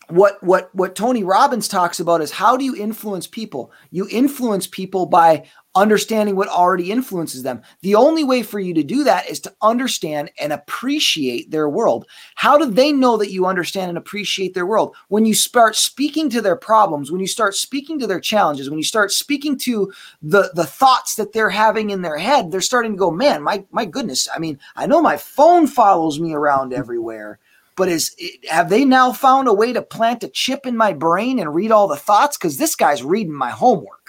what what what Tony Robbins talks about is, how do you influence people? You influence people by understanding what already influences them. The only way for you to do that is to understand and appreciate their world. How do they know that you understand and appreciate their world? When you start speaking to their problems, when you start speaking to their challenges, when you start speaking to the, the thoughts that they're having in their head, they're starting to go, man, my, my goodness. I mean, I know my phone follows me around everywhere, but is have they now found a way to plant a chip in my brain and read all the thoughts? Because this guy's reading my homework.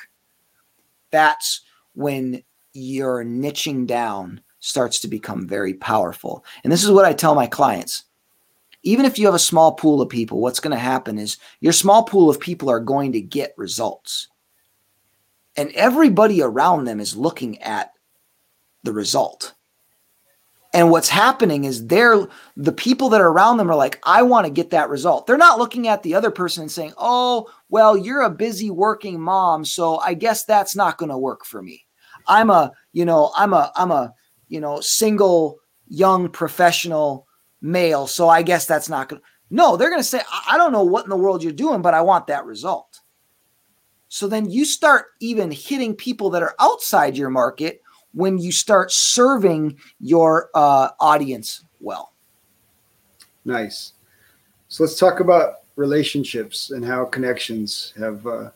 That's when your niching down starts to become very powerful. And this is what I tell my clients. Even if you have a small pool of people, what's going to happen is your small pool of people are going to get results. And everybody around them is looking at the result. And what's happening is they're, the people that are around them are like, I want to get that result. They're not looking at the other person and saying, oh, well, you're a busy working mom, so I guess that's not going to work for me. I'm a, you know, I'm a, I'm a, you know, single young professional male, so I guess that's not going to. No, they're going to say, I-, I don't know what in the world you're doing, but I want that result. So then you start even hitting people that are outside your market when you start serving your uh, audience well. Nice. So let's talk about relationships and how connections have uh,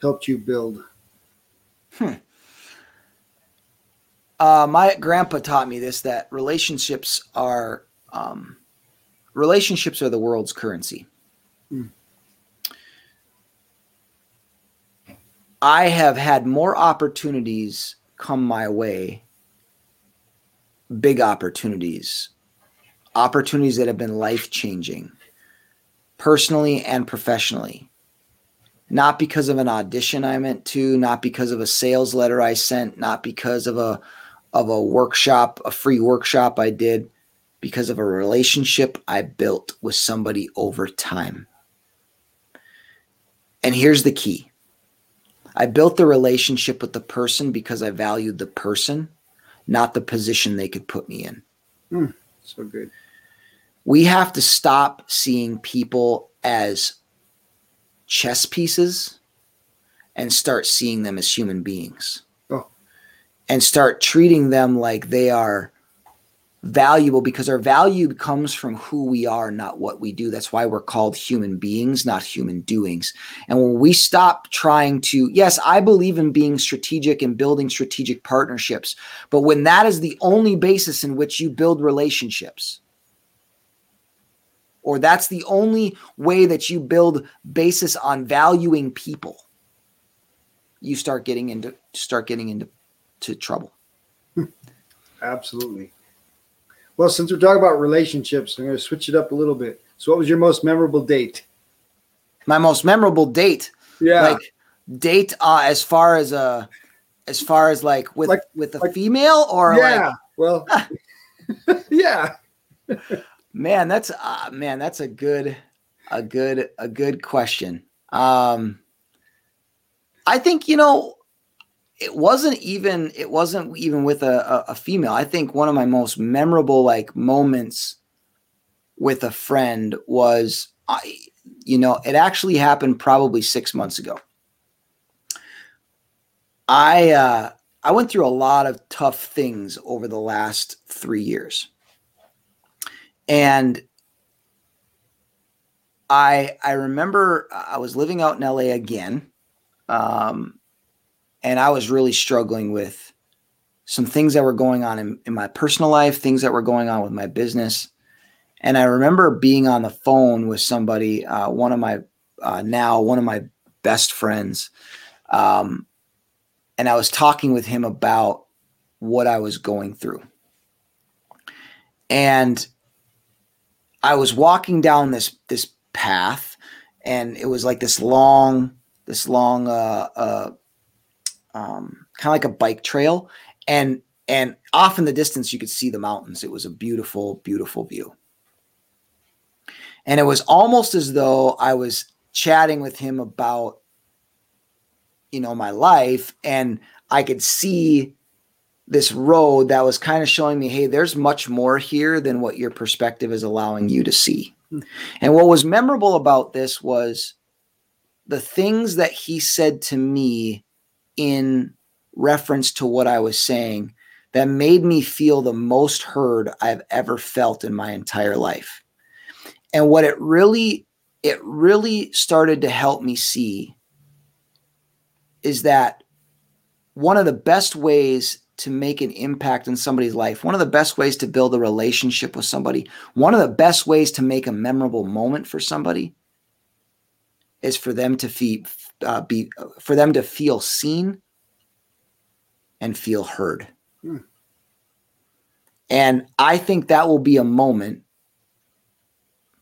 helped you build. Hmm. Uh, my grandpa taught me this, that relationships are, um, relationships are the world's currency. Hmm. I have had more opportunities come my way, big opportunities, opportunities that have been life-changing, personally and professionally. Not because of an audition I went to, not because of a sales letter I sent, not because of a of a workshop, a free workshop I did, because of a relationship I built with somebody over time. And here's the key. I built the relationship with the person because I valued the person, not the position they could put me in. Mm, so good. We have to stop seeing people as chess pieces and start seeing them as human beings. Oh. And start treating them like they are valuable, because our value comes from who we are, not what we do. That's why we're called human beings, not human doings. And when we stop trying to, yes, I believe in being strategic and building strategic partnerships, but when that is the only basis in which you build relationships, or that's the only way that you build basis on valuing people, you start getting into start getting into to trouble. Absolutely. Well, since we're talking about relationships, I'm going to switch it up a little bit. So what was your most memorable date? My most memorable date? Yeah. Like date uh, as far as uh, as far as like with like, with a like, female or yeah. Like, well, yeah. Man, that's uh, man, that's a good a good a good question. Um, I think, you know, It wasn't even it wasn't even with a, a female. I think one of my most memorable like moments with a friend was, I, you know, it actually happened probably six months ago. I uh, I went through a lot of tough things over the last three years, and I I remember I was living out in L A again. Um, And I was really struggling with some things that were going on in, in my personal life, things that were going on with my business. And I remember being on the phone with somebody, uh, one of my uh, now one of my best friends. Um, and I was talking with him about what I was going through. And I was walking down this this path, and it was like this long, this long, uh, uh, Um, kind of like a bike trail, and and off in the distance you could see the mountains. It was a beautiful, beautiful view. And it was almost as though I was chatting with him about, you know, my life, and I could see this road that was kind of showing me, hey, there's much more here than what your perspective is allowing you to see. Mm-hmm. And what was memorable about this was the things that he said to me in reference to what I was saying that made me feel the most heard I've ever felt in my entire life. And what it really, it really started to help me see is that one of the best ways to make an impact in somebody's life, one of the best ways to build a relationship with somebody, one of the best ways to make a memorable moment for somebody is for them to feel, uh, be, for them to feel seen and feel heard. Hmm. And I think that will be a moment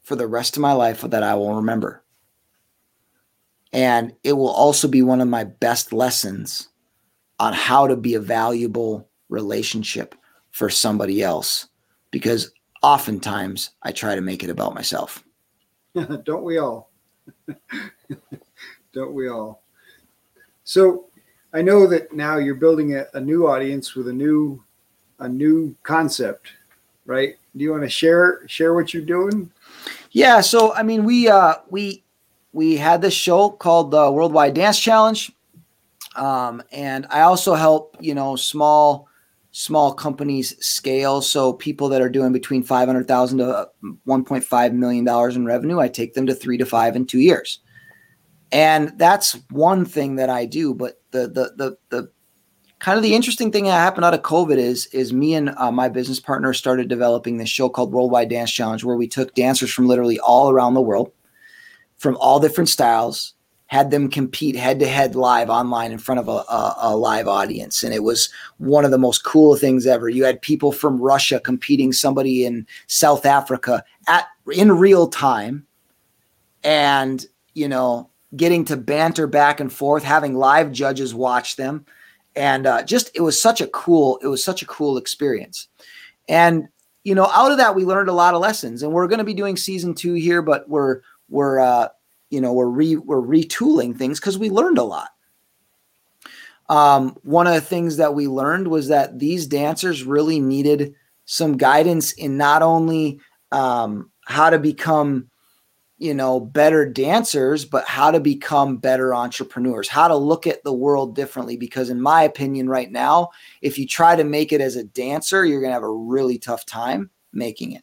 for the rest of my life that I will remember. And it will also be one of my best lessons on how to be a valuable relationship for somebody else, because oftentimes I try to make it about myself. Don't we all? Don't we all? So I know that now you're building a, a new audience with a new, a new concept, right? Do you want to share, share what you're doing? Yeah. So, I mean, we, uh, we, we had this show called the Worldwide Dance Challenge. Um, and I also help, you know, small, small companies scale. So people that are doing between five hundred thousand dollars to one point five million dollars in revenue, I take them to three to five in two years. And that's one thing that I do. But the, the, the, the kind of the interesting thing that happened out of COVID is, is me and uh, my business partner started developing this show called Worldwide Dance Challenge, where we took dancers from literally all around the world, from all different styles, had them compete head-to-head live online in front of a, a, a live audience. And it was one of the most cool things ever. You had people from Russia competing somebody in South Africa at in real time and, you know, getting to banter back and forth, having live judges watch them. And uh, just, it was such a cool, it was such a cool experience. And, you know, out of that, we learned a lot of lessons, and we're going to be doing season two here, but we're, we're, uh, you know, we're re, we're retooling things because we learned a lot. Um, one of the things that we learned was that these dancers really needed some guidance in not only um, how to become, you know, better dancers, but how to become better entrepreneurs, how to look at the world differently. Because in my opinion right now, if you try to make it as a dancer, you're going to have a really tough time making it.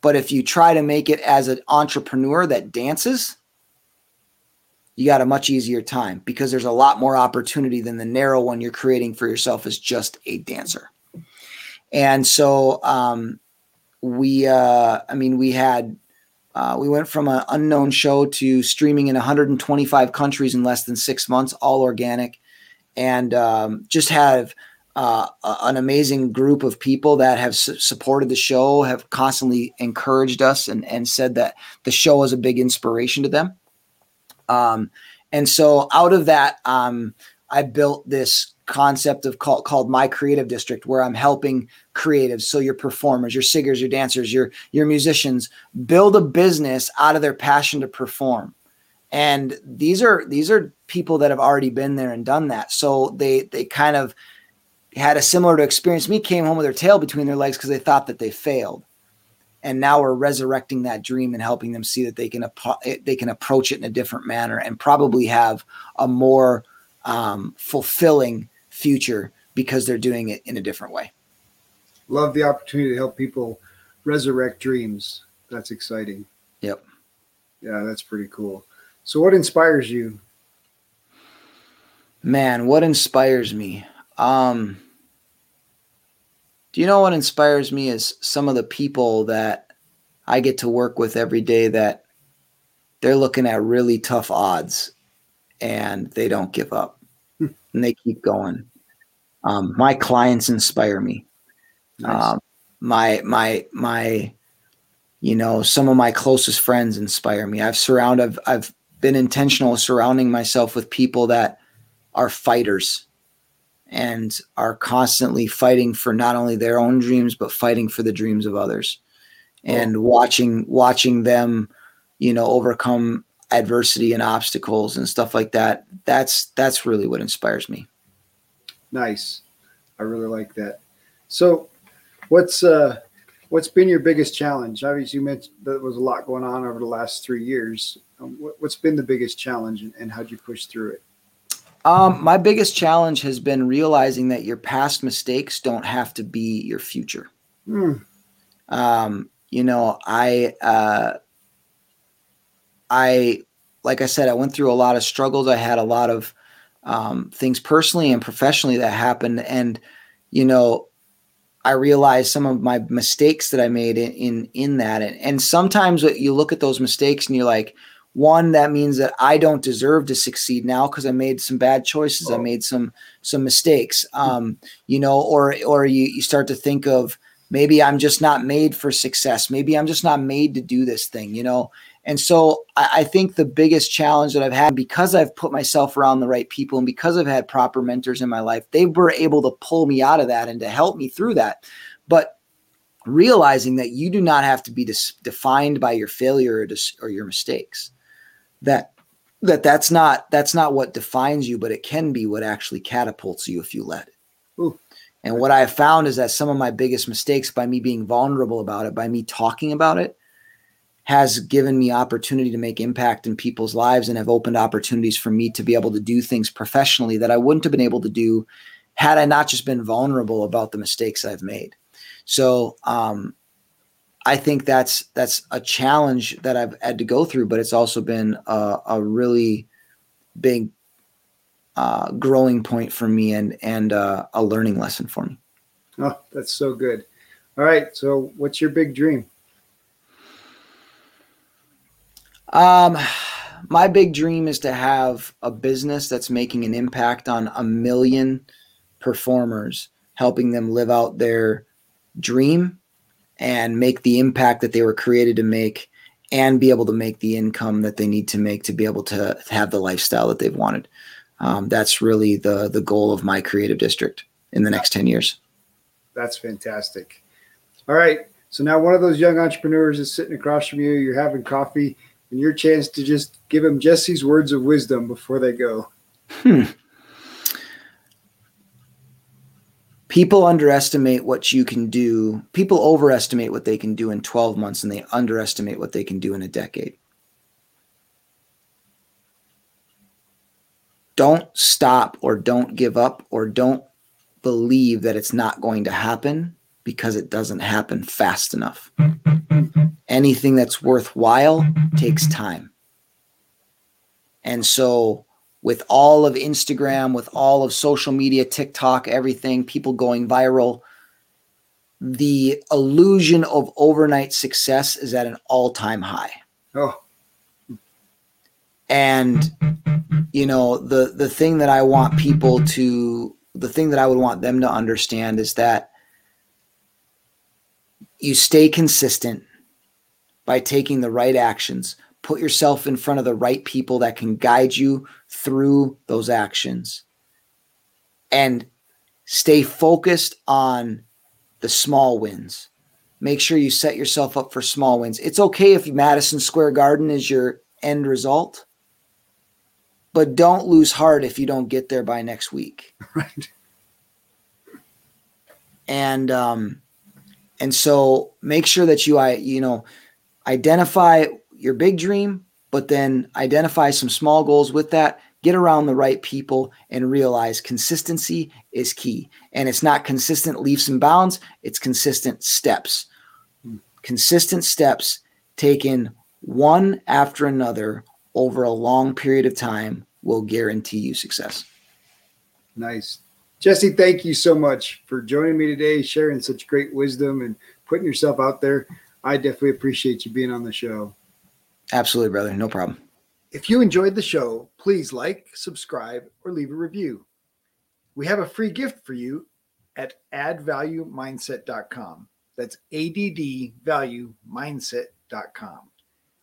But if you try to make it as an entrepreneur that dances, you got a much easier time, because there's a lot more opportunity than the narrow one you're creating for yourself as just a dancer. And so um, we, uh, I mean, we had, uh, we went from an unknown show to streaming in one hundred twenty-five countries in less than six months, all organic, and um, just have Uh, an amazing group of people that have su- supported the show, have constantly encouraged us and, and said that the show is a big inspiration to them. Um, and so out of that, um, I built this concept of call, called My Creative District, where I'm helping creatives. So your performers, your singers, your dancers, your, your musicians build a business out of their passion to perform. And these are, these are people that have already been there and done that. So they, they kind of had a similar to experience me, came home with their tail between their legs because they thought that they failed. And now we're resurrecting that dream and helping them see that they can, ap- they can approach it in a different manner and probably have a more um, fulfilling future because they're doing it in a different way. Love the opportunity to help people resurrect dreams. That's exciting. Yep. Yeah, that's pretty cool. So what inspires you? Man, what inspires me? Um, do you know what inspires me is some of the people that I get to work with every day that they're looking at really tough odds and they don't give up and they keep going. Um, my clients inspire me. Nice. Um, my, my, my, you know, some of my closest friends inspire me. I've surrounded, I've, I've been intentional surrounding myself with people that are fighters and are constantly fighting for not only their own dreams, but fighting for the dreams of others. and watching watching them, you know, overcome adversity and obstacles and stuff like that. That's that's really what inspires me. Nice. I really like that. So what's uh, what's been your biggest challenge? Obviously, you mentioned there was a lot going on over the last three years. Um, what, what's been the biggest challenge, and, and how'd you push through it? Um, my biggest challenge has been realizing that your past mistakes don't have to be your future. Mm. Um, you know, I, uh, I, like I said, I went through a lot of struggles. I had a lot of, um, things personally and professionally that happened. And, you know, I realized some of my mistakes that I made in, in, in that. And, and sometimes you look at those mistakes and you're like, one, that means that I don't deserve to succeed now because I made some bad choices. Oh. I made some some mistakes, um, you know, or or you, you start to think of maybe I'm just not made for success. Maybe I'm just not made to do this thing, you know. And so I, I think the biggest challenge that I've had, because I've put myself around the right people and because I've had proper mentors in my life, they were able to pull me out of that and to help me through that. But realizing that you do not have to be dis- defined by your failure or, dis- or your mistakes. That that that's not that's not what defines you, but it can be what actually catapults you if you let it. Ooh. And what I have found is that some of my biggest mistakes, by me being vulnerable about it, by me talking about it, has given me opportunity to make impact in people's lives and have opened opportunities for me to be able to do things professionally that I wouldn't have been able to do had I not just been vulnerable about the mistakes I've made. So um I think that's that's a challenge that I've had to go through, but it's also been a, a really big uh, growing point for me and and uh, a learning lesson for me. Oh, that's so good. All right. So what's your big dream? Um, my big dream is to have a business that's making an impact on a million performers, helping them live out their dream and make the impact that they were created to make and be able to make the income that they need to make to be able to have the lifestyle that they've wanted. Um, that's really the the goal of My Creative District in the next ten years. That's fantastic. All right. So now one of those young entrepreneurs is sitting across from you. You're having coffee and your chance to just give them Jesse's words of wisdom before they go. Hmm. People underestimate what you can do. People overestimate what they can do in twelve months, and they underestimate what they can do in a decade. Don't stop or don't give up or don't believe that it's not going to happen, because it doesn't happen fast enough. Anything that's worthwhile takes time. And so with all of Instagram, with all of social media, TikTok, everything, people going viral, the illusion of overnight success is at an all-time high. Oh. And, you know, the, the thing that I want people to, the thing that I would want them to understand is that you stay consistent by taking the right actions. Put yourself in front of the right people that can guide you through those actions, and stay focused on the small wins. Make sure you set yourself up for small wins. It's okay if Madison Square Garden is your end result, but don't lose heart if you don't get there by next week. Right. And, um, and so make sure that you, I, you know, identify your big dream, but then identify some small goals with that, get around the right people, and realize consistency is key. And it's not consistent leaps and bounds. It's consistent steps, consistent steps taken one after another over a long period of time will guarantee you success. Nice. Jesse, thank you so much for joining me today, sharing such great wisdom and putting yourself out there. I definitely appreciate you being on the show. Absolutely, brother. No problem. If you enjoyed the show, please like, subscribe, or leave a review. We have a free gift for you at add value mindset dot com. That's A D D value mindset dot com.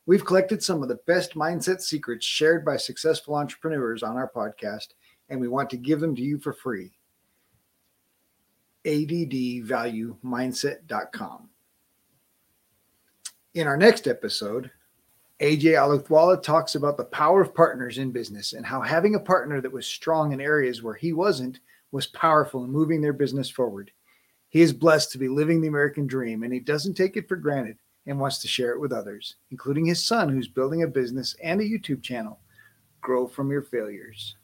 We've collected some of the best mindset secrets shared by successful entrepreneurs on our podcast, and we want to give them to you for free. A D D value mindset dot com. In our next episode, A J Aluthwala talks about the power of partners in business and how having a partner that was strong in areas where he wasn't was powerful in moving their business forward. He is blessed to be living the American dream, and he doesn't take it for granted and wants to share it with others, including his son, who's building a business and a YouTube channel. Grow from your failures.